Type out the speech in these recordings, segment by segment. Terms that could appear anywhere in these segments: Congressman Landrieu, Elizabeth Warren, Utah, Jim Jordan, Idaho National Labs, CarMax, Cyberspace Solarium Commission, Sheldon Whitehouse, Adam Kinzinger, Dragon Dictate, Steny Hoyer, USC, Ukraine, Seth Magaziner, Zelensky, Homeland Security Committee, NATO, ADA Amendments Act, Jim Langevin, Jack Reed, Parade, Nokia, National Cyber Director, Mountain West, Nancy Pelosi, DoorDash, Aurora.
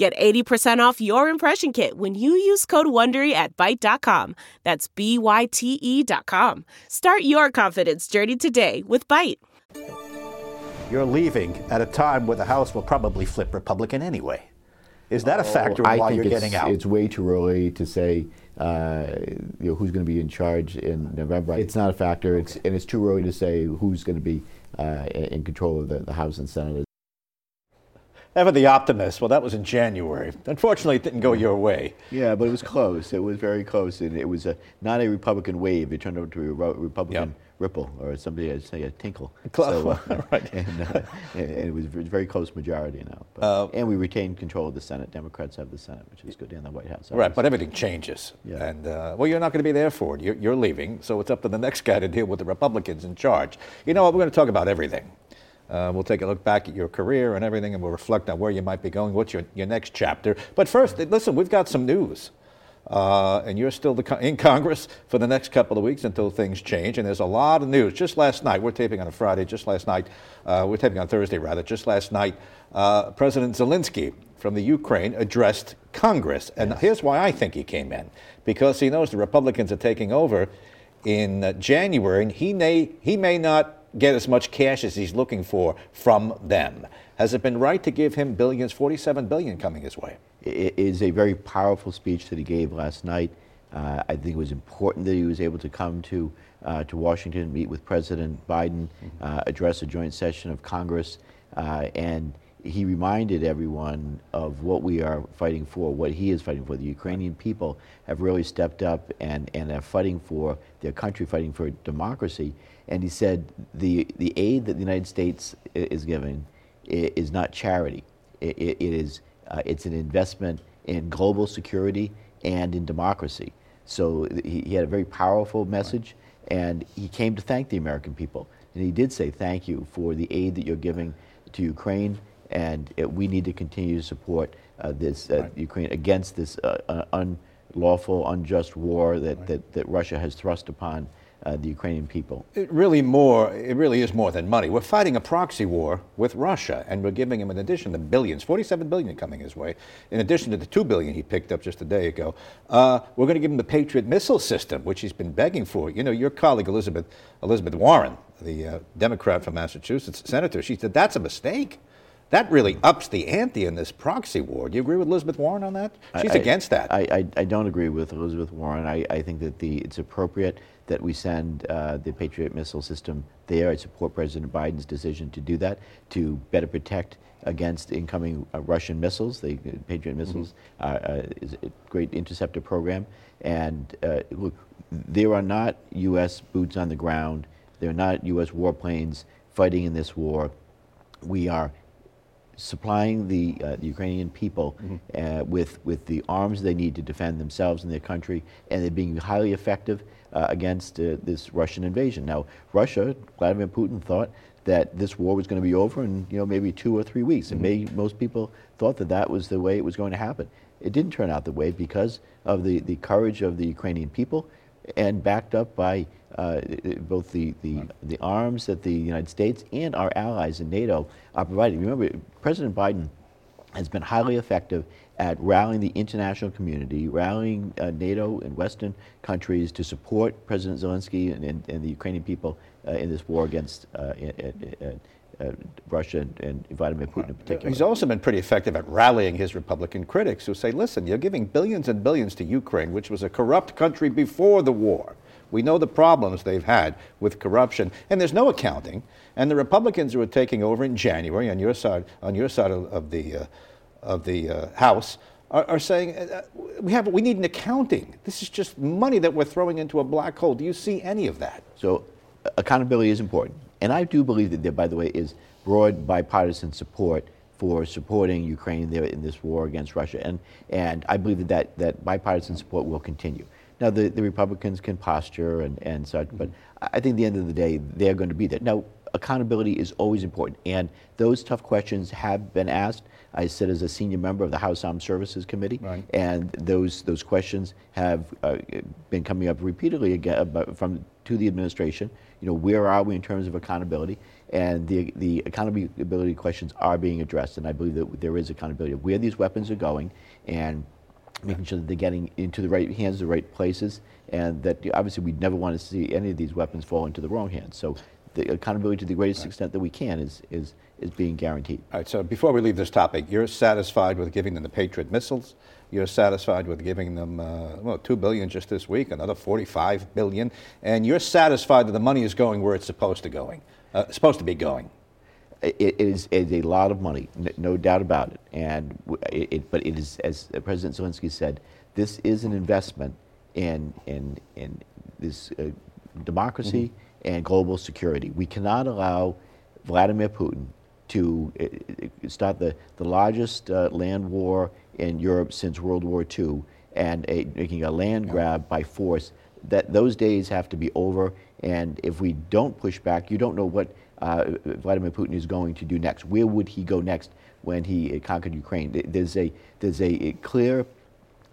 Get 80% off your impression kit when you use code WONDERY at Byte.com. That's BYTE.com. Start your confidence journey today with Byte. You're leaving at a time where the House will probably flip Republican anyway. Is that a factor in why you're getting out? It's way too early to say who's going to be in charge in November. It's not a factor, okay. And it's too early to say who's going to be in control of the House and Senate. Ever the optimist. Well, that was in January. Unfortunately, it didn't go your way. Yeah, but it was close. It was very close, and it was not a Republican wave. It turned out to be a Republican ripple, or somebody I'd say a tinkle. Right. And it was a very close majority now. But, and we retained control of the Senate. Democrats have the Senate, which is good, and the White House. Obviously. Right, but everything changes. Yeah. And you're not going to be there for it. You're leaving, so it's up to the next guy to deal with the Republicans in charge. You know what? We're going to talk about everything. We'll take a look back at your career and everything, and we'll reflect on where you might be going, what's your next chapter. But first, listen, we've got some news. And you're still in Congress for the next couple of weeks until things change. And there's a lot of news. Just last night, we're taping on Thursday, rather. Just last night, President Zelensky from the Ukraine addressed Congress. And here's why I think he came in. Because he knows the Republicans are taking over in January, and he may not get as much cash as he's looking for from them. Has it been right to give him billions, $47 billion coming his way? It is a very powerful speech that he gave last night. I think it was important that he was able to come to Washington, meet with President Biden, address a joint session of Congress, and he reminded everyone of what we are fighting for, what he is fighting for. The Ukrainian people have really stepped up and are fighting for their country, fighting for democracy. And he said the aid that the United States is giving is not charity. It's an investment in global security and in democracy. So he had a very powerful message, and he came to thank the American people. And he did say thank you for the aid that you're giving to Ukraine, and we need to continue to support Ukraine against this unlawful, unjust war that Russia has thrust upon the Ukrainian people. It really is more than money. We're fighting a proxy war with Russia, and we're giving him, in addition to billions, $47 billion coming his way, in addition to the $2 billion he picked up just a day ago, we're going to give him the Patriot missile system, which he's been begging for. You know, your colleague Elizabeth Warren, the Democrat from Massachusetts, senator, she said that's a mistake. That really ups the ante in this proxy war. Do you agree with Elizabeth Warren on that? She's against that. I don't agree with Elizabeth Warren. I think that it's appropriate that we send the Patriot missile system there. I support President Biden's decision to do that, to better protect against incoming Russian missiles. The Patriot missiles is a great interceptor program. And look, there are not U.S. boots on the ground. There are not U.S. warplanes fighting in this war. We are supplying the Ukrainian people with the arms they need to defend themselves and their country, and they're being highly effective against this Russian invasion. Now, Russia, Vladimir Putin thought that this war was going to be over in maybe 2 or 3 weeks, and most people thought that was the way it was going to happen. It didn't turn out the way because of the courage of the Ukrainian people, and backed up by both the arms that the United States and our allies in NATO are providing. Remember, President Biden has been highly effective at rallying the international community, rallying NATO and Western countries to support President Zelensky and the Ukrainian people in this war against Russia and Vladimir Putin in particular. He's also been pretty effective at rallying his Republican critics who say, listen, you're giving billions and billions to Ukraine, which was a corrupt country before the war. We know the problems they've had with corruption, and there's no accounting. And the Republicans who are taking over in January on your side of the House are saying we need an accounting. This is just money that we're throwing into a black hole. Do you see any of that? So accountability is important. And I do believe that there, by the way, is broad bipartisan support for supporting Ukraine there in this war against Russia. And I believe that bipartisan support will continue. Now, the Republicans can posture and such, but I think at the end of the day, they're going to be there. Now, accountability is always important, and those tough questions have been asked. I sit as a senior member of the House Armed Services Committee, right. And those questions have been coming up repeatedly again to the administration. You know, where are we in terms of accountability? And the accountability questions are being addressed, and I believe that there is accountability of where these weapons are going, and making sure that they're getting into the right hands, the right places, and that obviously we'd never want to see any of these weapons fall into the wrong hands. So the accountability to the greatest extent that we can is being guaranteed. All right, so before we leave this topic, you're satisfied with giving them the Patriot missiles. You're satisfied with giving them, $2 billion just this week, another $45 billion. And you're satisfied that the money is going where it's supposed to be going. It is a lot of money, no doubt about it. And but it is, as President Zelensky said, this is an investment in this democracy and global security. We cannot allow Vladimir Putin to start the largest land war in Europe since World War II and making a land grab by force. That those days have to be over, and if we don't push back, you don't know what Vladimir Putin is going to do next. Where would he go next when he conquered Ukraine? There's a clear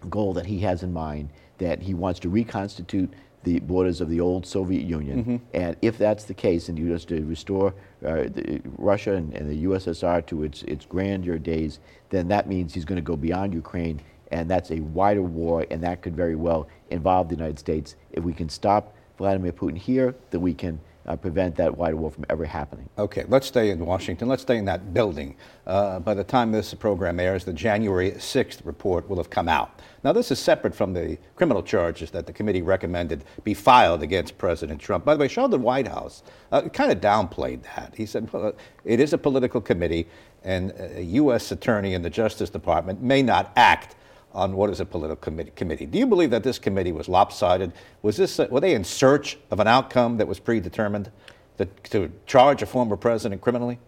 goal that he has in mind, that he wants to reconstitute the borders of the old Soviet Union, and if that's the case, and he wants to restore Russia and the USSR to its grandeur days, then that means he's going to go beyond Ukraine, and that's a wider war, and that could very well involve the United States. If we can stop Vladimir Putin here, then we can prevent that wider war from ever happening. Okay, let's stay in Washington. Let's stay in that building. By the time this program airs, the January 6th report will have come out. Now, this is separate from the criminal charges that the committee recommended be filed against President Trump. By the way, Sheldon Whitehouse kind of downplayed that. He said, well, it is a political committee, and a U.S. attorney in the Justice Department may not act on what is a political committee. Do you believe that this committee was lopsided? Were they in search of an outcome that was predetermined, to charge a former president criminally?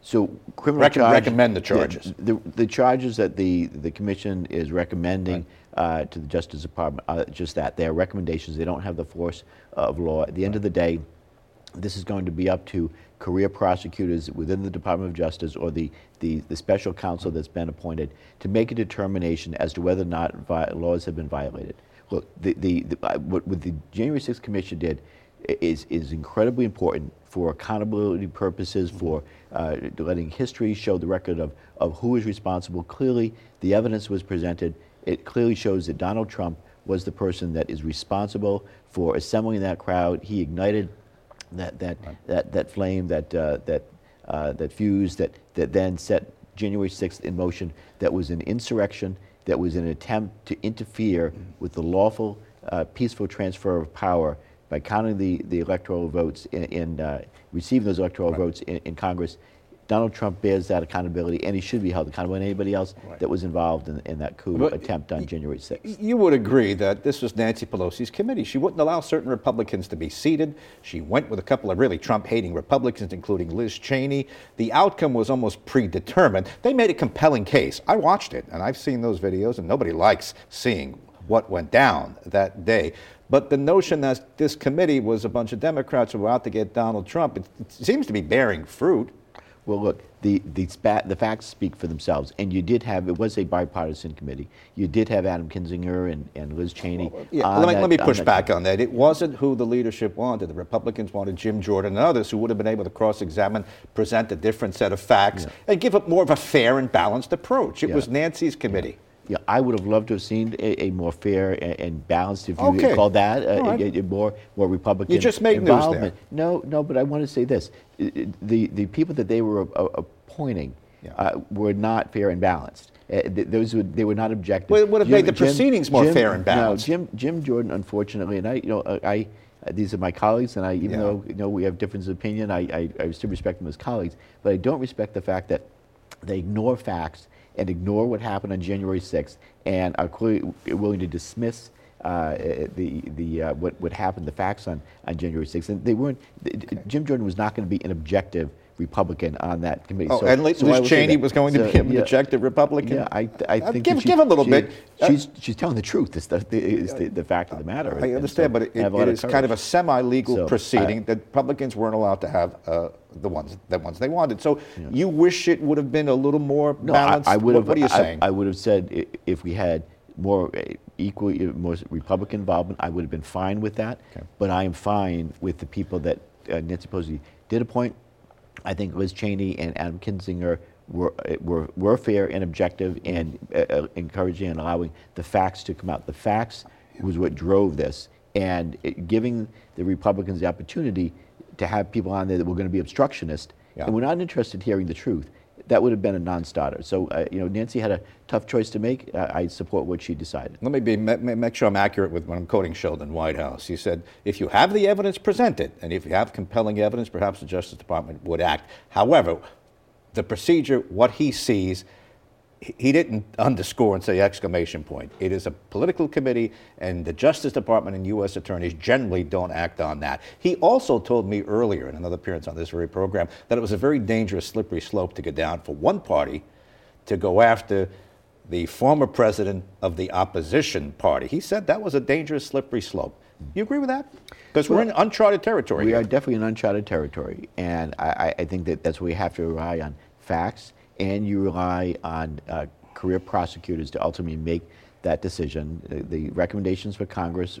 So criminal recommend the charges. The charges that the commission is recommending to the Justice Department are just that. They are recommendations. They don't have the force of law. At the end of the day, this is going to be up to career prosecutors within the Department of Justice or the special counsel that's been appointed to make a determination as to whether or not laws have been violated. Look, what the January 6th Commission did is incredibly important for accountability purposes, for letting history show the record of who is responsible. Clearly, the evidence was presented. It clearly shows that Donald Trump was the person that is responsible for assembling that crowd. He ignited that flame, that fuse, that then set January 6th in motion. That was an insurrection. That was an attempt to interfere with the lawful, peaceful transfer of power by counting the electoral votes in receiving those electoral votes in Congress. Donald Trump bears that accountability, and he should be held accountable, and anybody else that was involved in that coup attempt on January 6th. You would agree that this was Nancy Pelosi's committee. She wouldn't allow certain Republicans to be seated. She went with a couple of really Trump-hating Republicans, including Liz Cheney. The outcome was almost predetermined. They made a compelling case. I watched it, and I've seen those videos, and nobody likes seeing what went down that day. But the notion that this committee was a bunch of Democrats who were out to get Donald Trump, it seems to be bearing fruit. Well, look, the facts speak for themselves, and you did have, it was a bipartisan committee. You did have Adam Kinzinger and Liz Cheney. Let me push back on that. It wasn't who the leadership wanted. The Republicans wanted Jim Jordan and others who would have been able to cross-examine, present a different set of facts, and give up more of a fair and balanced approach. It was Nancy's committee. Yeah, I would have loved to have seen a more fair and balanced, if you would call that, a more Republican. You just made news there. No, but I want to say this: the people that they were appointing were not fair and balanced. They were not objective. Well, it would have made the proceedings more fair and balanced. No, Jim Jordan, unfortunately, and I. These are my colleagues, and I, even though we have differences of opinion, I still respect them as colleagues. But I don't respect the fact that they ignore facts and ignore what happened on January 6th, and are clearly willing to dismiss what happened, the facts on January 6th. And they weren't. Jim Jordan was not going to be an objective Republican on that committee. Oh, so, and Liz Cheney was going to be an objective Republican? Yeah, I think give a little bit. She's telling the truth. It's the fact of the matter. I understand, so but it is kind of a semi-legal proceeding that Republicans weren't allowed to have the ones they wanted. So you wish it would have been a little more balanced? What are you saying? I would have said if we had more Republican involvement, I would have been fine with that. Okay. But I am fine with the people that Nancy Pelosi did appoint. I think Liz Cheney and Adam Kinzinger were fair and objective and encouraging and allowing the facts to come out. The facts was what drove this, and giving the Republicans the opportunity to have people on there that were going to be obstructionist, and we're not interested in hearing the truth. That would have been a non-starter. So, Nancy had a tough choice to make. I support what she decided. Let me make sure I'm accurate with when I'm quoting Sheldon Whitehouse. He said, if you have the evidence, present it. And if you have compelling evidence, perhaps the Justice Department would act. However, the procedure, what he sees, he didn't underscore and say exclamation point. It is a political committee, and the Justice Department and U.S. attorneys generally don't act on that. He also told me earlier in another appearance on this very program that it was a very dangerous, slippery slope to go down for one party to go after the former president of the opposition party. He said that was a dangerous, slippery slope. You agree with that? Because we're in uncharted territory. We are definitely in uncharted territory, and I think that's what we have to rely on, facts. And you rely on career prosecutors to ultimately make that decision. The recommendations for Congress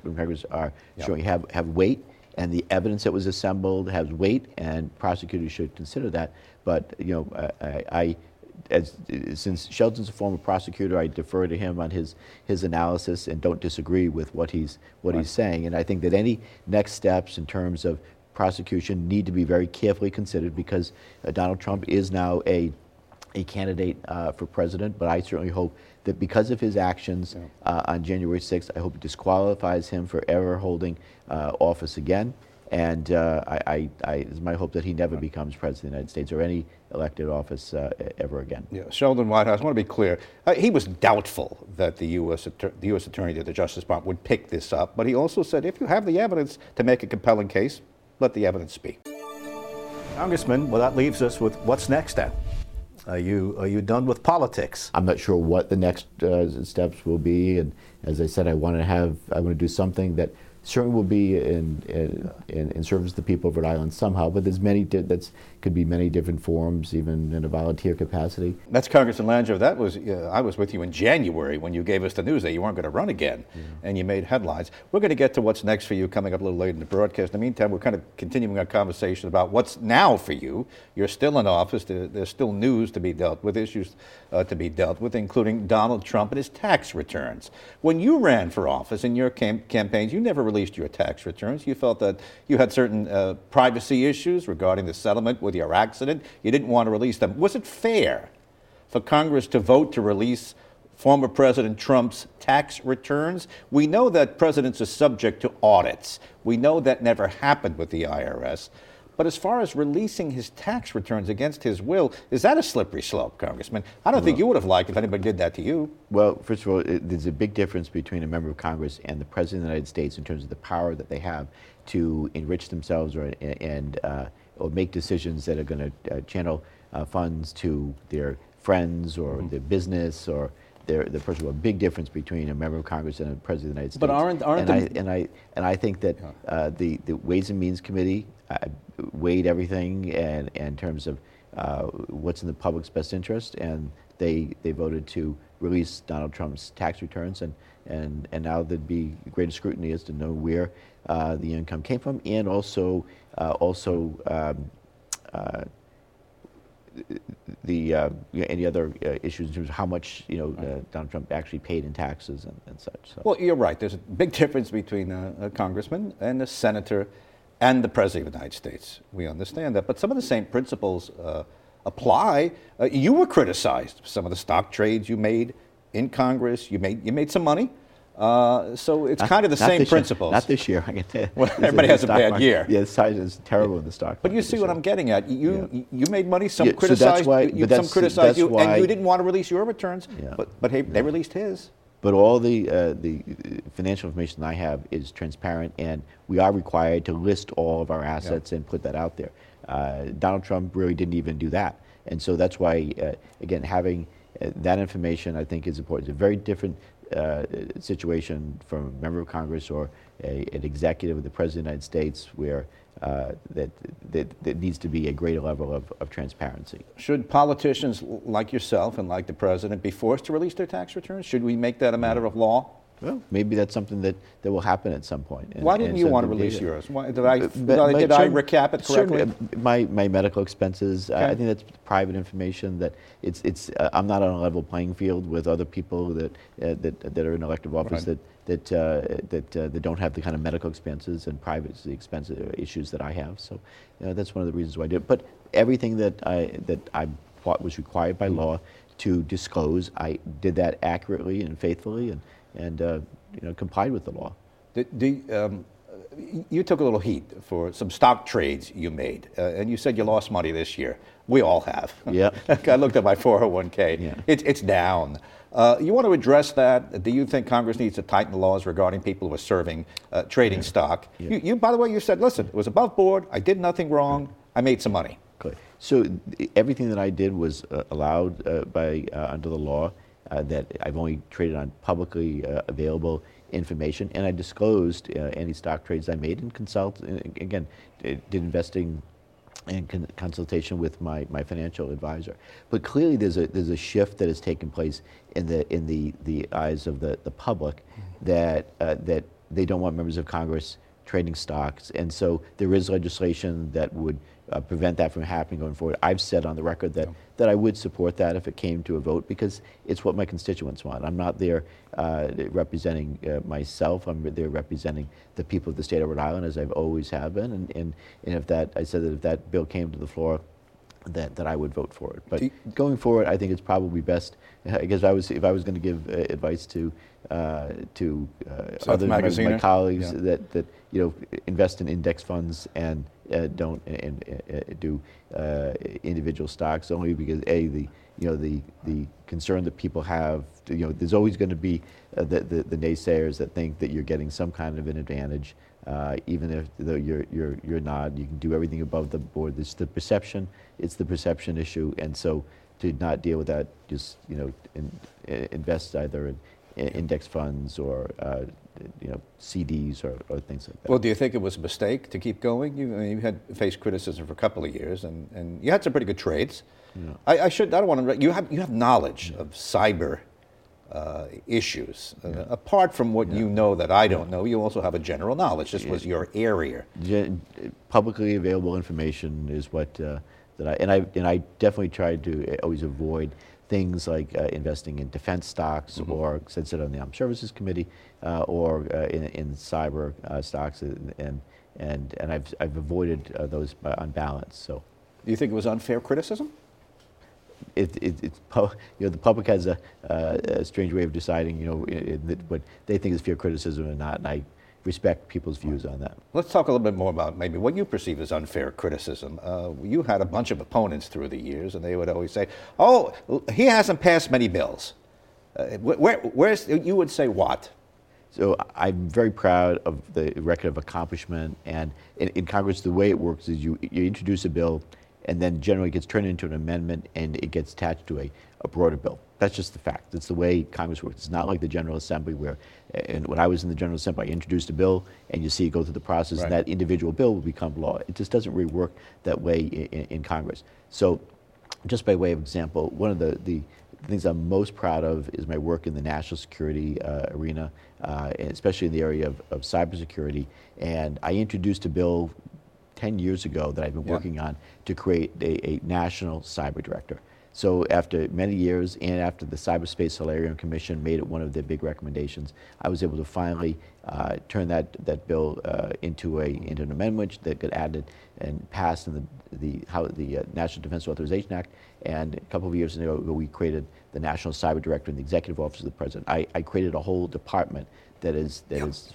are showing have weight, and the evidence that was assembled has weight, and prosecutors should consider that. But since Sheldon's a former prosecutor, I defer to him on his analysis and don't disagree with what he's saying. And I think that any next steps in terms of prosecution need to be very carefully considered because Donald Trump is now a candidate for president, but I certainly hope that because of his actions on January 6th, I hope it disqualifies him for ever holding office again. And it's my hope that he never becomes president of the United States or any elected office ever again. Yeah, Sheldon Whitehouse, I want to be clear. He was doubtful that the U.S. attorney at the Justice Department would pick this up, but he also said if you have the evidence to make a compelling case, let the evidence speak. Congressman, well, that leaves us with what's next then? Are you done with politics? I'm not sure what the next steps will be, and as I said, I want to do something that certainly will be in service to the people of Rhode Island somehow. But there's many different forms, even in a volunteer capacity. That's Congressman Landrieu. That was I was with you in January when you gave us the news that you weren't going to run again, and you made headlines. We're going to get to what's next for you coming up a little later in the broadcast. In the meantime, we're kind of continuing our conversation about what's now for you. You're still in office. There's still news to be dealt with, issues to be dealt with, including Donald Trump and his tax returns. When you ran for office in your campaigns, you never released your tax returns. You felt that you had certain privacy issues regarding the settlement with your accident. You didn't want to release them. Was it fair for Congress to vote to release former President Trump's tax returns? We know that presidents are subject to audits. We know that never happened with the IRS. But as far as releasing his tax returns against his will, is that a slippery slope, Congressman? I don't think you would have liked if anybody did that to you. Well, first of all, there's a big difference between a member of Congress and the President of the United States in terms of the power that they have to enrich themselves or make decisions that are going to channel funds to their friends or their business or their person. A big difference between a member of Congress and a President of the United States. But I think that the Ways and Means Committee weighed everything and in terms of what's in the public's best interest, and they voted to release Donald Trump's tax returns, and now there'd be greater scrutiny as to know where the income came from, and any other issues in terms of how much Donald Trump actually paid in taxes and such. So. Well, you're right. There's a big difference between a congressman and a senator and the President of the United States. We understand that. But some of the same principles apply. You were criticized for some of the stock trades you made in Congress. You made some money. So it's kind of the same principles. Not this year. I can tell you. Well, everybody has a bad year. Yeah, it's terrible in the stock market. But you see what I'm getting at. You made money, some criticized you, and you didn't want to release your returns, but they released his. But all the financial information I have is transparent, and we are required to list all of our assets and put that out there. Donald Trump really didn't even do that. And so that's why, again, having that information, I think, is important. It's a very different situation from a member of Congress or an executive of the President of the United States, where that needs to be a greater level of transparency. Should politicians like yourself and like the President be forced to release their tax returns? Should we make that a matter of law? Well, maybe that's something that will happen at some point. And, why didn't you want to release yours? Why, did I recap it correctly? My medical expenses. Okay. I think that's private information. That it's I'm not on a level playing field with other people that are in elective office that don't have the kind of medical expenses and privacy expenses issues that I have. So that's one of the reasons why I did it. But everything that I thought was required by law to disclose, I did that accurately and faithfully and complied with the law. You took a little heat for some stock trades you made, and you said you lost money this year. We all have. Yeah. I looked at my 401k. Yeah. It's down. You want to address that? Do you think Congress needs to tighten the laws regarding people who are serving trading stock? Yeah. You, by the way, you said, listen, it was above board. I did nothing wrong. Yeah. I made some money. Okay. So everything that I did was allowed by under the law. That I've only traded on publicly available information, and I disclosed any stock trades I made and did investing in consultation with my financial advisor. But clearly, there's a shift that has taken place in the eyes of the public that they don't want members of Congress trading stocks, and so there is legislation that would prevent that from happening going forward. I've said on the record that I would support that if it came to a vote, because it's what my constituents want. I'm not there representing myself. I'm there representing the people of the state of Rhode Island, as I've always have been. And if that bill came to the floor, that I would vote for it. But going forward, I think it's probably best. I guess if I was going to give advice to other my colleagues that invest in index funds and. Don't do individual stocks, only because the concern that people have. There's always going to be the naysayers that think that you're getting some kind of an advantage, even if though you're not. You can do everything above the board. It's the perception. It's the perception issue, and so to not deal with that, just invest either in index funds or. CDs or things like that. Well, do you think it was a mistake to keep going? You had faced criticism for a couple of years, and you had some pretty good trades. Yeah. I don't want to. You have knowledge of cyber issues apart from what you know that I don't know. You also have a general knowledge. This was your area. Publicly available information is what I definitely tried to always avoid. Things like investing in defense stocks, or since it's on the Armed Services Committee, or in cyber stocks, and I've avoided those on balance. So, do you think it was unfair criticism? The public has a strange way of deciding what they think is fair criticism or not, and I respect people's views on that. Let's talk a little bit more about maybe what you perceive as unfair criticism. You had a bunch of opponents through the years, and they would always say, "Oh, he hasn't passed many bills." Where's you would say what? So I'm very proud of the record of accomplishment, and in Congress, the way it works is you introduce a bill, and then generally it gets turned into an amendment, and it gets attached to a broader bill. That's just the fact. It's the way Congress works. It's not like the General Assembly where, and when I was in the General Assembly, I introduced a bill, and you see it go through the process, and that individual bill will become law. It just doesn't really work that way in Congress. So, just by way of example, one of the things I'm most proud of is my work in the national security arena, especially in the area of cybersecurity. And I introduced a bill 10 years ago that I've been working on to create a National Cyber Director. So after many years, and after the Cyberspace Solarium Commission made it one of their big recommendations, I was able to finally turn that bill into an amendment that got added and passed in the National Defense Authorization Act. And a couple of years ago, we created the National Cyber Director and the Executive Office of the President. I created a whole department that is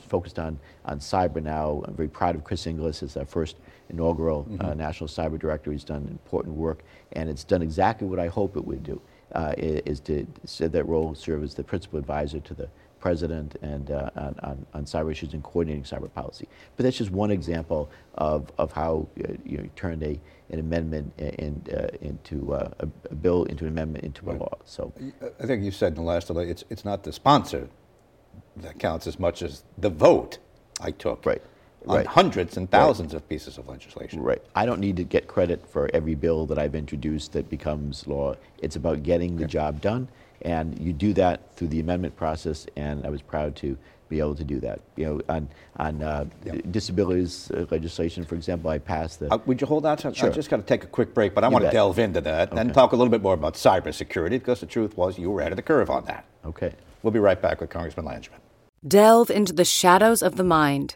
focused on cyber now. I'm very proud of Chris Inglis as our first inaugural National Cyber Director. He's done important work, and it's done exactly what I hope it would do. that role and serve as the principal advisor to the President and on cyber issues and coordinating cyber policy. But that's just one example of how you turned an amendment into a bill into an amendment into a law. So I think you said in the last delay, it's not the sponsor that counts as much as the vote I took. Right. On hundreds and thousands of pieces of legislation. Right. I don't need to get credit for every bill that I've introduced that becomes law. It's about getting the job done, and you do that through the amendment process. And I was proud to be able to do that. You know, on disabilities legislation, for example, I passed the. Would you hold on? Sure. I just got to take a quick break, but I want to delve into that and talk a little bit more about cybersecurity, because the truth was you were ahead of the curve on that. Okay. We'll be right back with Congressman Landrieu. Delve into the shadows of the mind.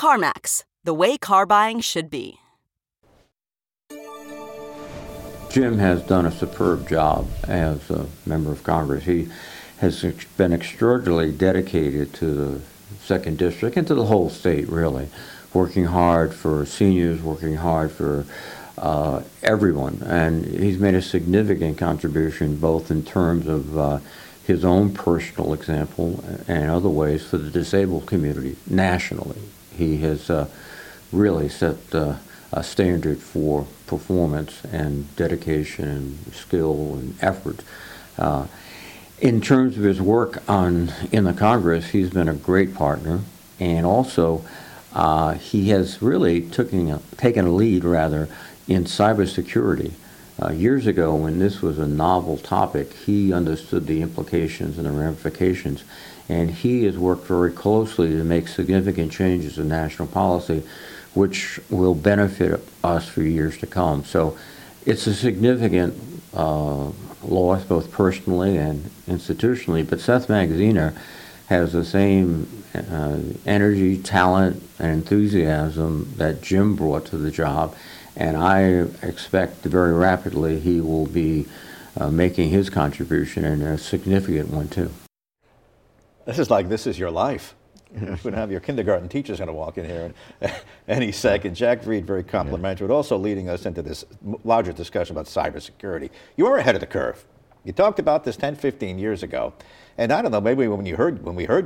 CarMax, the way car buying should be. Jim has done a superb job as a member of Congress. He has been extraordinarily dedicated to the 2nd District and to the whole state, really, working hard for seniors, working hard for everyone. And he's made a significant contribution, both in terms of his own personal example and other ways, for the disabled community nationally. He has really set a standard for performance and dedication and skill and effort. In terms of his work in the Congress, he's been a great partner, and also he has really taken a lead, rather, in cybersecurity. Years ago, when this was a novel topic, he understood the implications and the ramifications, and he has worked very closely to make significant changes in national policy, which will benefit us for years to come. So it's a significant loss, both personally and institutionally, but Seth Magaziner has the same energy, talent, and enthusiasm that Jim brought to the job, and I expect very rapidly he will be making his contribution, and a significant one, too. This is your life. You're going to have your kindergarten teachers going to walk in here any second. Jack Reed, very complimentary, but also leading us into this larger discussion about cybersecurity. You were ahead of the curve. You talked about this 10, 15 years ago, and I don't know, maybe when we heard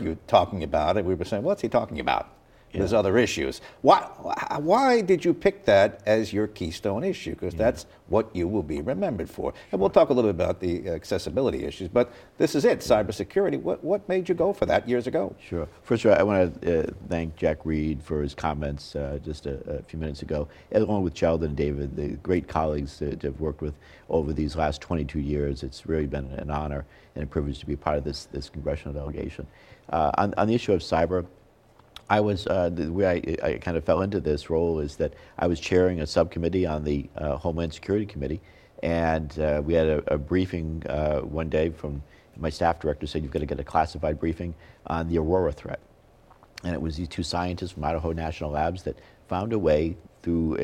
you talking about it, we were saying, what's he talking about? There's other issues. Why did you pick that as your keystone issue? Because that's what you will be remembered for. And we'll talk a little bit about the accessibility issues, but this is it, cybersecurity. What made you go for that years ago? Sure. First of all, I want to thank Jack Reed for his comments just a few minutes ago, along with Sheldon and David, the great colleagues that I've worked with over these last 22 years. It's really been an honor and a privilege to be part of this congressional delegation. On the issue of cyber, I was, the way I kind of fell into this role is that I was chairing a subcommittee on the Homeland Security Committee, and we had a briefing one day from my staff director said, you've got to get a classified briefing on the Aurora threat. And it was these two scientists from Idaho National Labs that found a way through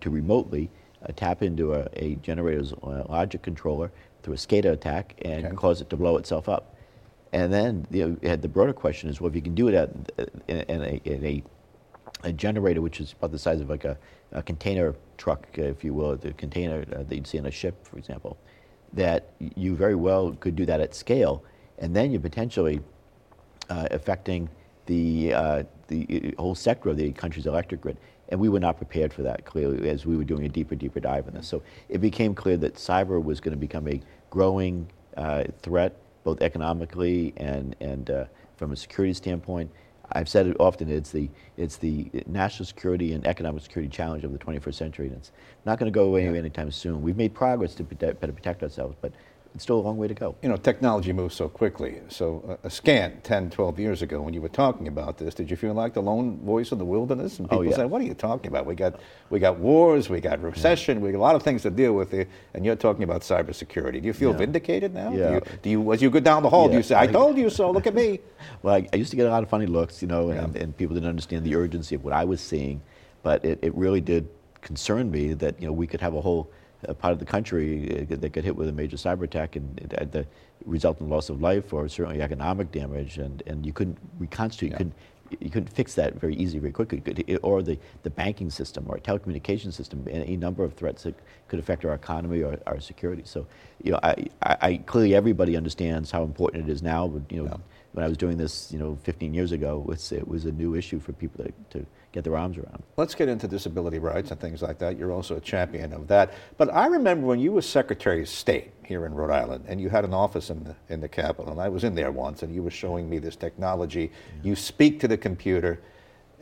to remotely tap into a generator's logic controller through a SCADA attack and cause it to blow itself up. And then the broader question is, well, if you can do it in a generator, which is about the size of like a container truck, if you will, the container that you'd see on a ship, for example, that you very well could do that at scale, and then you're potentially affecting the whole sector of the country's electric grid. And we were not prepared for that, clearly, as we were doing a deeper dive in this. So it became clear that cyber was going to become a growing threat, both economically and from a security standpoint. I've said it often, it's the national security and economic security challenge of the 21st century, and it's not going to go away anytime soon. We've made progress to better protect ourselves, but it's still a long way to go. You know, technology moves so quickly. So a scant 10, 12 years ago when you were talking about this, did you feel like the lone voice in the wilderness? And people said, what are you talking about? We got wars, we got recession, we got a lot of things to deal with here, and you're talking about cybersecurity. Do you feel vindicated now? Yeah. Do you, as you go down the hall, do you say, I told you so, look at me? Well, I used to get a lot of funny looks, you know, and people didn't understand the urgency of what I was seeing, but it really did concern me that, you know, we could have a whole part of the country that got hit with a major cyber attack and the resultant loss of life or certainly economic damage, and you couldn't reconstitute, you couldn't fix that very easily, very quickly, or the banking system or telecommunications system, any number of threats that could affect our economy or our security. So, you know, I clearly everybody understands how important it is now, but, you know, when I was doing this, you know, 15 years ago, it was a new issue for people to get their arms around. Let's get into disability rights and things like that. You're also a champion of that. But I remember when you were Secretary of State here in Rhode Island, and you had an office in the Capitol, and I was in there once, and you were showing me this technology. Yeah. You speak to the computer,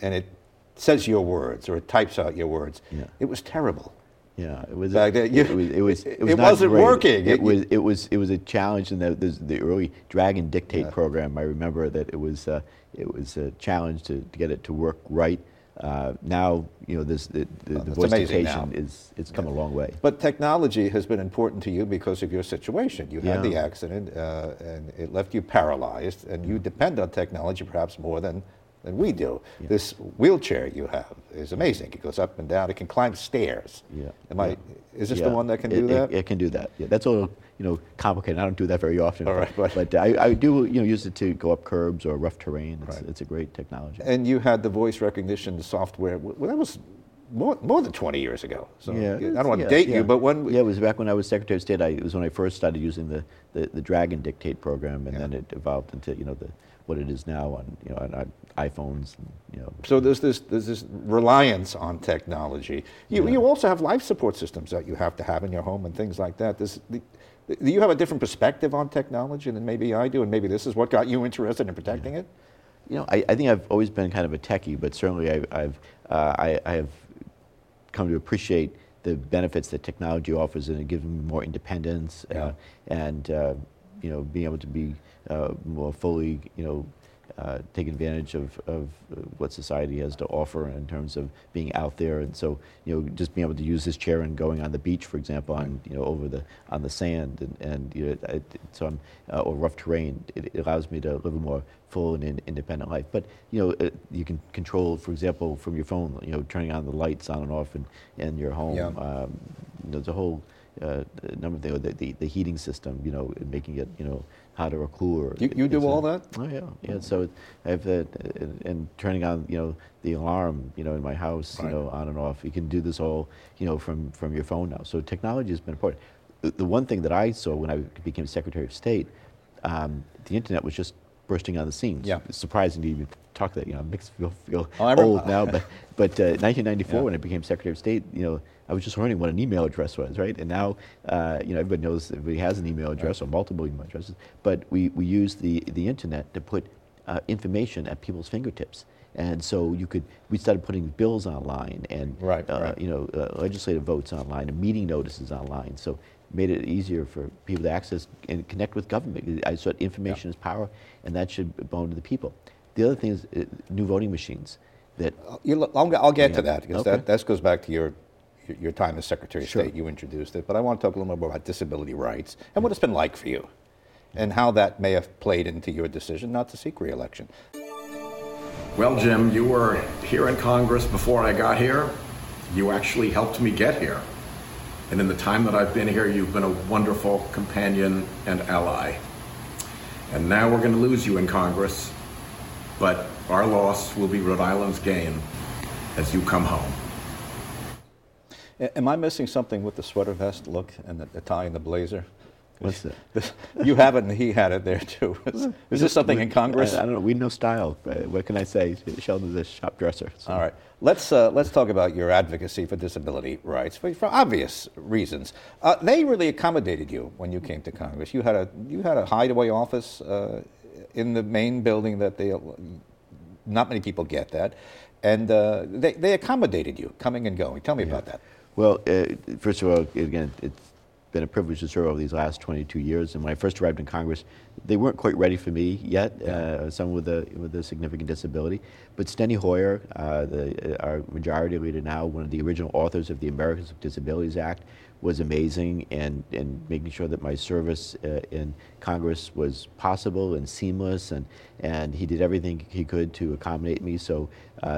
and it says your words, or it types out your words. Yeah. It was terrible. Yeah, it was. It wasn't working. It was a challenge in the early Dragon Dictate program. I remember that it was a challenge to get it to work right. Now, you know, the voice dictation it's come a long way. But technology has been important to you because of your situation. You had the accident, and it left you paralyzed, and you depend on technology perhaps more than we do. Yeah. This wheelchair you have is amazing. It goes up and down. It can climb stairs. Yeah. Is this the one that can do that? It can do that. Yeah. That's all, you know, complicated. I don't do that very often. All right. But I do, you know, use it to go up curbs or rough terrain. It's a great technology. And you had the voice recognition software. Well, that was more than 20 years ago. So I don't want to date you, but when... it was back when I was Secretary of State. It was when I first started using the Dragon Dictate program, and then it evolved into, you know, what it is now on iPhones, and, you know. So there's this reliance on technology. You also have life support systems that you have to have in your home and things like that. Do you have a different perspective on technology than maybe I do, and maybe this is what got you interested in protecting it? You know, I think I've always been kind of a techie, but certainly I have come to appreciate the benefits that technology offers, and it gives me more independence and you know, being able to be more fully, you know, take advantage of what society has to offer in terms of being out there. And so, you know, just being able to use this chair and going on the beach, for example, on, you know, on the sand, and you know, or rough terrain, it allows me to live a more full and independent life. But, you know, you can control, for example, from your phone, you know, turning on the lights on and off in your home. Yeah. There's a whole number of things, the heating system, you know, making it, you know, hotter or cooler. You do all that? Oh yeah. So I've and turning on, you know, the alarm, you know, in my house, you know, on and off. You can do this all, you know, from your phone now. So technology has been important. The one thing that I saw when I became Secretary of State, the internet was just bursting on the scene. Yeah. It's surprising to even talk that, you know, it makes me feel old now, but 1994 when I became Secretary of State, you know, I was just learning what an email address was, right? And now, you know, everybody has an email address or multiple email addresses, but we use the internet to put information at people's fingertips. And so we started putting bills online and, you know, legislative votes online and meeting notices online. So made it easier for people to access and connect with government. I thought information is power, and that should belong to the people. The other thing is new voting machines. I'll get to that, because that goes back to your time as Secretary of State. You introduced it, but I want to talk a little more about disability rights and what it's been like for you and how that may have played into your decision not to seek re-election. Well, Jim, you were here in Congress before I got here. You actually helped me get here. And in the time that I've been here, you've been a wonderful companion and ally. And now we're going to lose you in Congress, but our loss will be Rhode Island's gain as you come home. Am I missing something with the sweater vest look and the tie and the blazer? What's that? You have it, and he had it there too. Is this something in Congress? I don't know. We know style. What can I say? Sheldon's a shop dresser. So. All right. Let's talk about your advocacy for disability rights for obvious reasons. They really accommodated you when you came to Congress. You had a hideaway office in the main building that they. Not many people get that, and they accommodated you coming and going. Tell me about that. Well, first of all, again, it's been a privilege to serve over these last 22 years. And when I first arrived in Congress, they weren't quite ready for me yet. Someone with a significant disability, but Steny Hoyer, our majority leader now, one of the original authors of the Americans with Disabilities Act, was amazing and making sure that my service in Congress was possible and seamless. And he did everything he could to accommodate me. So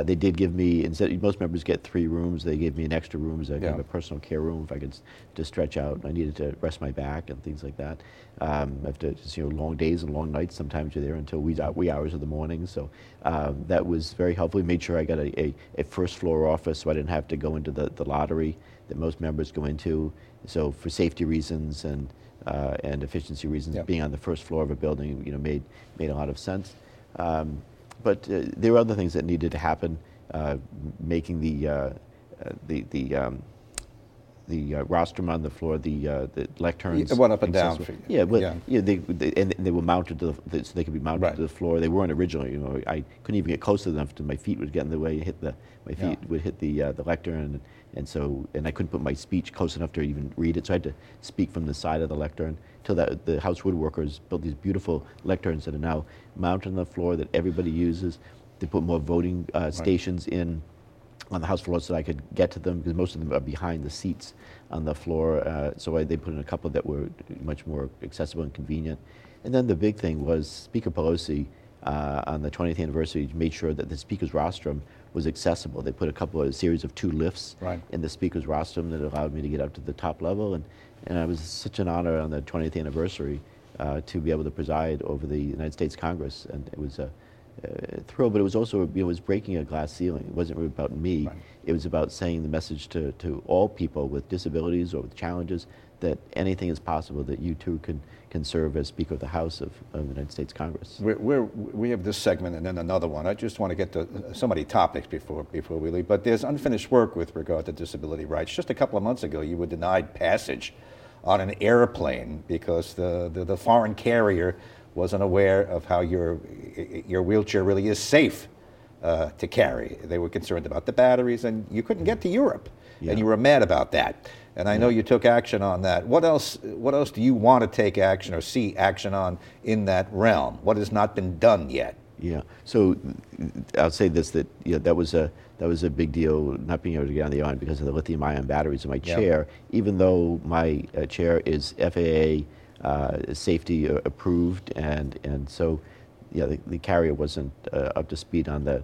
they did give me, instead, most members get 3 rooms. They gave me an extra room. So I gave a personal care room if I could just stretch out. I needed to rest my back and things like that. After just, long days and long nights, sometimes you're there until wee hours of the morning. So that was very helpful. We made sure I got a first floor office so I didn't have to go into the lottery that most members go into. So for safety reasons and efficiency reasons, being on the first floor of a building, made a lot of sense. But there were other things that needed to happen, making the rostrum on the floor, the lecterns. It went up and down. They were mounted to so they could be mounted to the floor. They weren't originally. I couldn't even get close enough to my feet would get in the way. My feet would hit the lectern, and I couldn't put my speech close enough to even read it. So I had to speak from the side of the lectern. Till the House woodworkers built these beautiful lecterns that are now mounted on the floor that everybody uses. They put more voting stations in. On the House floor so I could get to them, because most of them are behind the seats on the floor. So they put in a couple that were much more accessible and convenient. And then the big thing was Speaker Pelosi, on the 20th anniversary, made sure that the Speaker's rostrum was accessible. They put a series of 2 lifts in the Speaker's rostrum that allowed me to get up to the top level. And it was such an honor on the 20th anniversary to be able to preside over the United States Congress. And it was a thrill, but it was also it was breaking a glass ceiling. It wasn't really about me. Right. It was about saying the message to all people with disabilities or with challenges that anything is possible, that you too can serve as Speaker of the House of the United States Congress. We have this segment and then another one. I just want to get to so many topics before we leave, but there's unfinished work with regard to disability rights. Just a couple of months ago, you were denied passage on an airplane because the foreign carrier wasn't aware of how your wheelchair really is safe to carry. They were concerned about the batteries, and you couldn't get to Europe, and you were mad about that. And I know you took action on that. What else do you want to take action or see action on in that realm? What has not been done yet? Yeah. So I'll say this: that was a big deal, not being able to get on the airline because of the lithium-ion batteries in my chair, even though my chair is FAA. Safety approved, and so, the carrier wasn't up to speed on the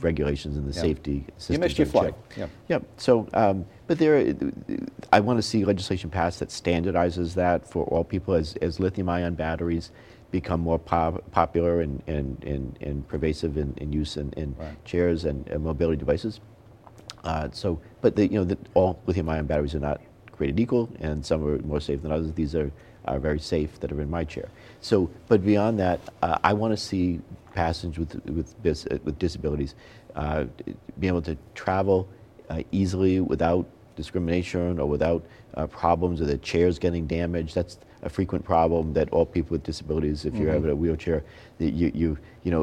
regulations and the safety system. You missed your flight. Yeah. So, but I want to see legislation passed that standardizes that for all people as lithium-ion batteries become more popular and pervasive in use in chairs and mobility devices. But all lithium-ion batteries are not created equal, and some are more safe than others. These are very safe that are in my chair. So, but beyond that, I want to see passengers with disabilities be able to travel easily without discrimination or without problems or the chairs getting damaged. That's a frequent problem that all people with disabilities, if you're having a wheelchair, you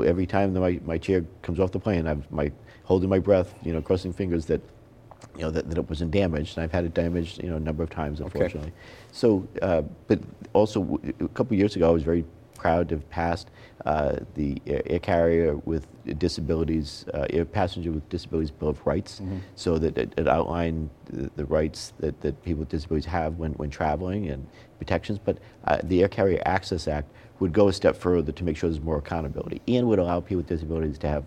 every time that my chair comes off the plane, I'm holding my breath, crossing fingers that it wasn't damaged, and I've had it damaged, a number of times, unfortunately. Okay. So, but also, a couple of years ago, I was very proud to have passed the air carrier with disabilities, air passenger with disabilities Bill of Rights, so that it outlined the rights that people with disabilities have when traveling and protections. But the Air Carrier Access Act would go a step further to make sure there's more accountability and would allow people with disabilities to have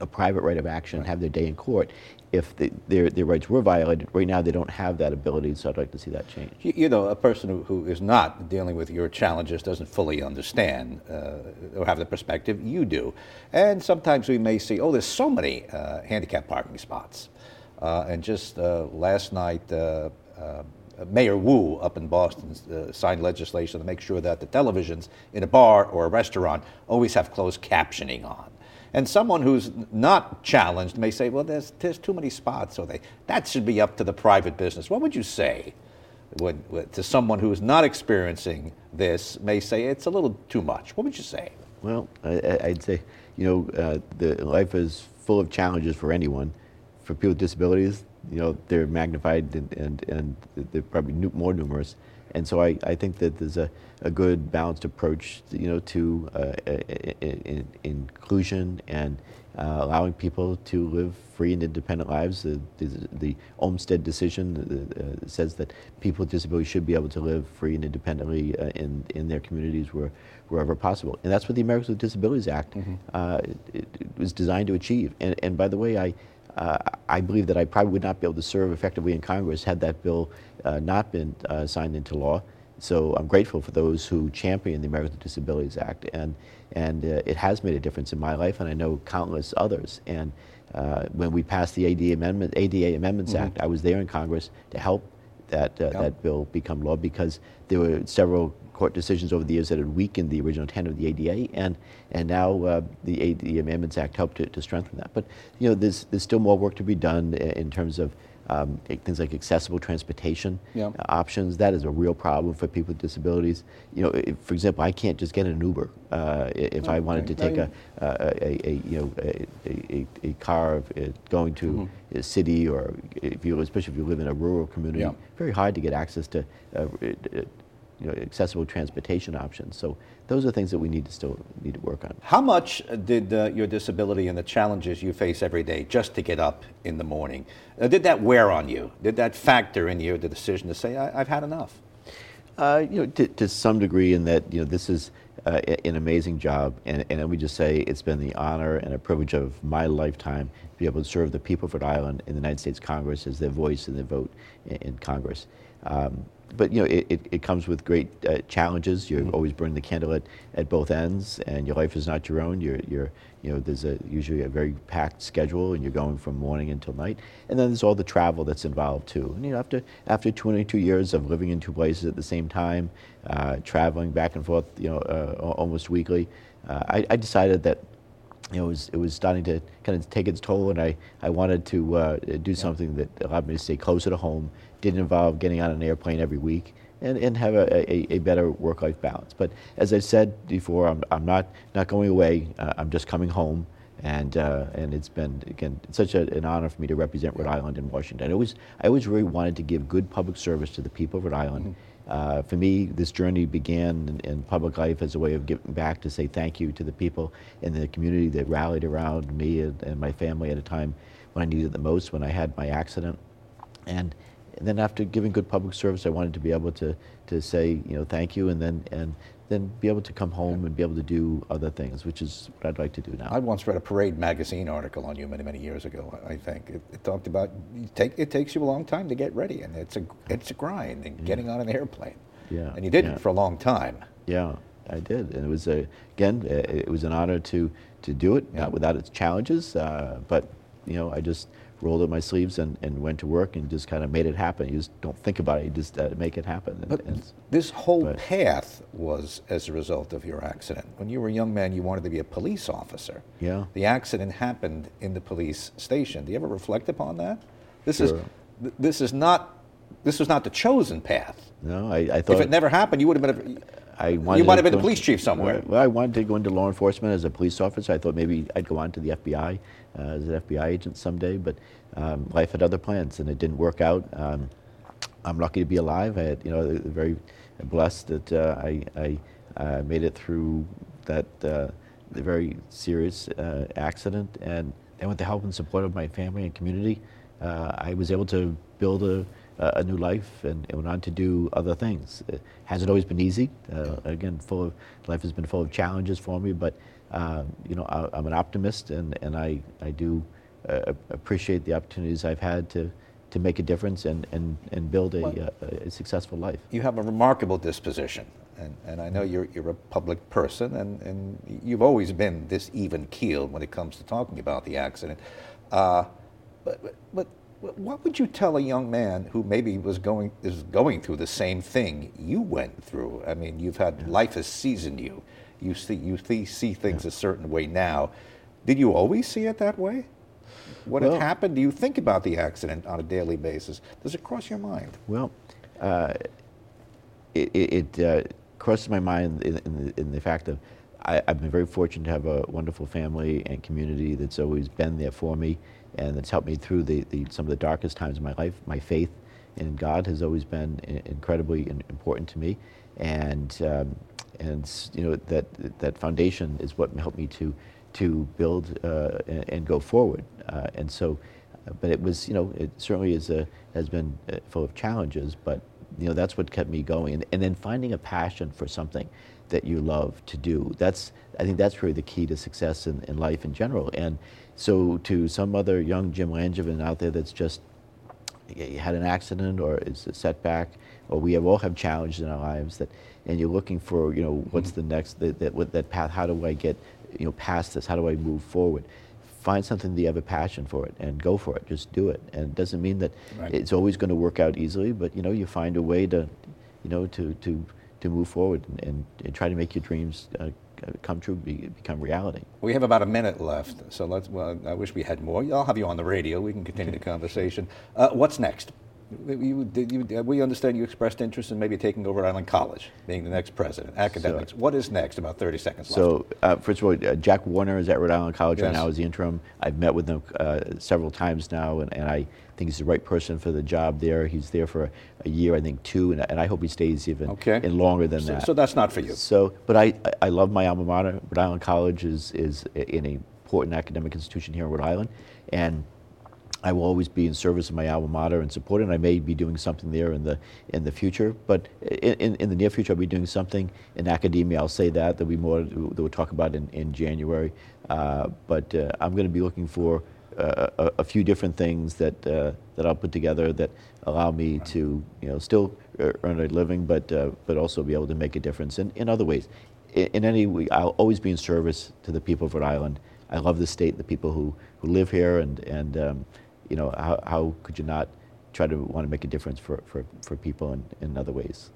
a private right of action and have their day in court if their rights were violated. Right now, they don't have that ability, so I'd like to see that change. A person who is not dealing with your challenges doesn't fully understand or have the perspective you do. And sometimes we may see, there's so many handicapped parking spots. And just last night, Mayor Wu up in Boston signed legislation to make sure that the televisions in a bar or a restaurant always have closed captioning on. And someone who's not challenged may say, well, there's too many spots, or that should be up to the private business. What would you say to someone who is not experiencing this, may say it's a little too much? What would you say? Well, I'd say, the life is full of challenges for anyone. For people with disabilities, they're magnified and they're probably more numerous. And so I think that there's a good balanced approach, to inclusion and allowing people to live free and independent lives. The Olmstead decision says that people with disabilities should be able to live free and independently in their communities wherever possible. And that's what the Americans with Disabilities Act it was designed to achieve. And by the way, I believe that I probably would not be able to serve effectively in Congress had that bill not been signed into law. So I'm grateful for those who champion the Americans with Disabilities Act, and it has made a difference in my life, and I know countless others. And when we passed the ADA Amendments Act, I was there in Congress to help that bill become law, because there were several court decisions over the years that had weakened the original intent of the ADA, and now the ADA Amendments Act helped to strengthen that. But there's still more work to be done in terms of things like accessible transportation options. That is a real problem for people with disabilities. For example, I can't just get an Uber if I wanted to take a car going to a city, or especially if you live in a rural community, very hard to get access to accessible transportation options. So those are things that we need to work on. How much did your disability and the challenges you face every day just to get up in the morning, did that wear on you? Did that factor in you, the decision to say, I've had enough? To some degree, in that, this is an amazing job, and let me just say it's been the honor and a privilege of my lifetime to be able to serve the people of Rhode Island in the United States Congress as their voice and their vote in Congress. But it comes with great challenges. You're always burning the candle at both ends, and your life is not your own. There's usually a very packed schedule, and you're going from morning until night. And then there's all the travel that's involved too. And after 22 years of living in two places at the same time, traveling back and forth, almost weekly, I decided that it was starting to kind of take its toll, and I wanted to do something that allowed me to stay closer to home, didn't involve getting on an airplane every week, and have a better work-life balance. But as I said before, I'm not going away. I'm just coming home, and it's been, again, such an honor for me to represent Rhode Island in Washington. I always really wanted to give good public service to the people of Rhode Island. For me, this journey began in public life as a way of giving back, to say thank you to the people in the community that rallied around me and my family at a time when I needed it the most, when I had my accident. And then after giving good public service, I wanted to be able to say, thank you, and then be able to come home and be able to do other things, which is what I'd like to do now. I once read a Parade magazine article on you many, many years ago, I think. It talked about it takes you a long time to get ready, and it's a grind, and getting on an airplane. Yeah. And you didn't for a long time. Yeah, I did. And it was, it was an honor to do it, not without its challenges, but, I just rolled up my sleeves and went to work and just kind of made it happen. You just don't think about it, you just make it happen. This whole path was as a result of your accident. When you were a young man, you wanted to be a police officer. Yeah. The accident happened in the police station. Do you ever reflect upon that? This was not the chosen path. No, I thought... If it never happened, you would have been... You might have been a police chief somewhere. Well, I wanted to go into law enforcement as a police officer. I thought maybe I'd go on to the FBI as an FBI agent someday, but life had other plans, and it didn't work out. I'm lucky to be alive. I had, very blessed that I made it through that very serious accident, and with the help and support of my family and community, I was able to build a new life, and went on to do other things. It hasn't always been easy. Again, life has been full of challenges for me, but I'm an optimist, and I do appreciate the opportunities I've had to make a difference and build a successful life. You have a remarkable disposition, and I know you're a public person, and you've always been this even keeled when it comes to talking about the accident. But What would you tell a young man who maybe is going through the same thing you went through? I mean, you've had life has seasoned you. You see things a certain way now. Did you always see it that way? Had happened? Do you think about the accident on a daily basis? Does it cross your mind? Well, it crosses my mind in the fact of I've been very fortunate to have a wonderful family and community that's always been there for me, and that's helped me through some of the darkest times of my life. My faith in God has always been incredibly important to me, and you know that foundation is what helped me to build and go forward. And so, but it was, you know, it certainly has been full of challenges, but you know, that's what kept me going. And then finding a passion for something that you love to do. I think that's really the key to success in life in general. And so to some other young Jim Langevin out there that's just had an accident or is a setback, or we all have challenges in our lives that, and you're looking for, you know, what's the next, that path, how do I get, you know, past this, how do I move forward? Find something that you have a passion for it and go for it, just do it. And it doesn't mean that it's always going to work out easily, but you know, you find a way to, you know, to move forward and try to make your dreams come true, become reality. We have about a minute left, so let's. Well, I wish we had more. I'll have you on the radio. We can continue the conversation. What's next? We understand you expressed interest in maybe taking over Rhode Island College, being the next president, academics. So, what is next? About 30 seconds left. So, first of all, Jack Warner is at Rhode Island College right now as the interim. I've met with him several times now, and I think he's the right person for the job there. He's there for a year, I think, two, and I hope he stays even and longer than that. So that's not for you. So, but I love my alma mater. Rhode Island College is an important academic institution here in Rhode Island, and I will always be in service of my alma mater and support it, and I may be doing something there in the future. But in the near future, I'll be doing something in academia. I'll say that. There'll be more that we'll talk about in January. But I'm going to be looking for a few different things that I'll put together that allow me to, you know, still earn a living, but also be able to make a difference in other ways. In any way, I'll always be in service to the people of Rhode Island. I love the state, the people who live here, and you know, how could you not try to want to make a difference for people in other ways?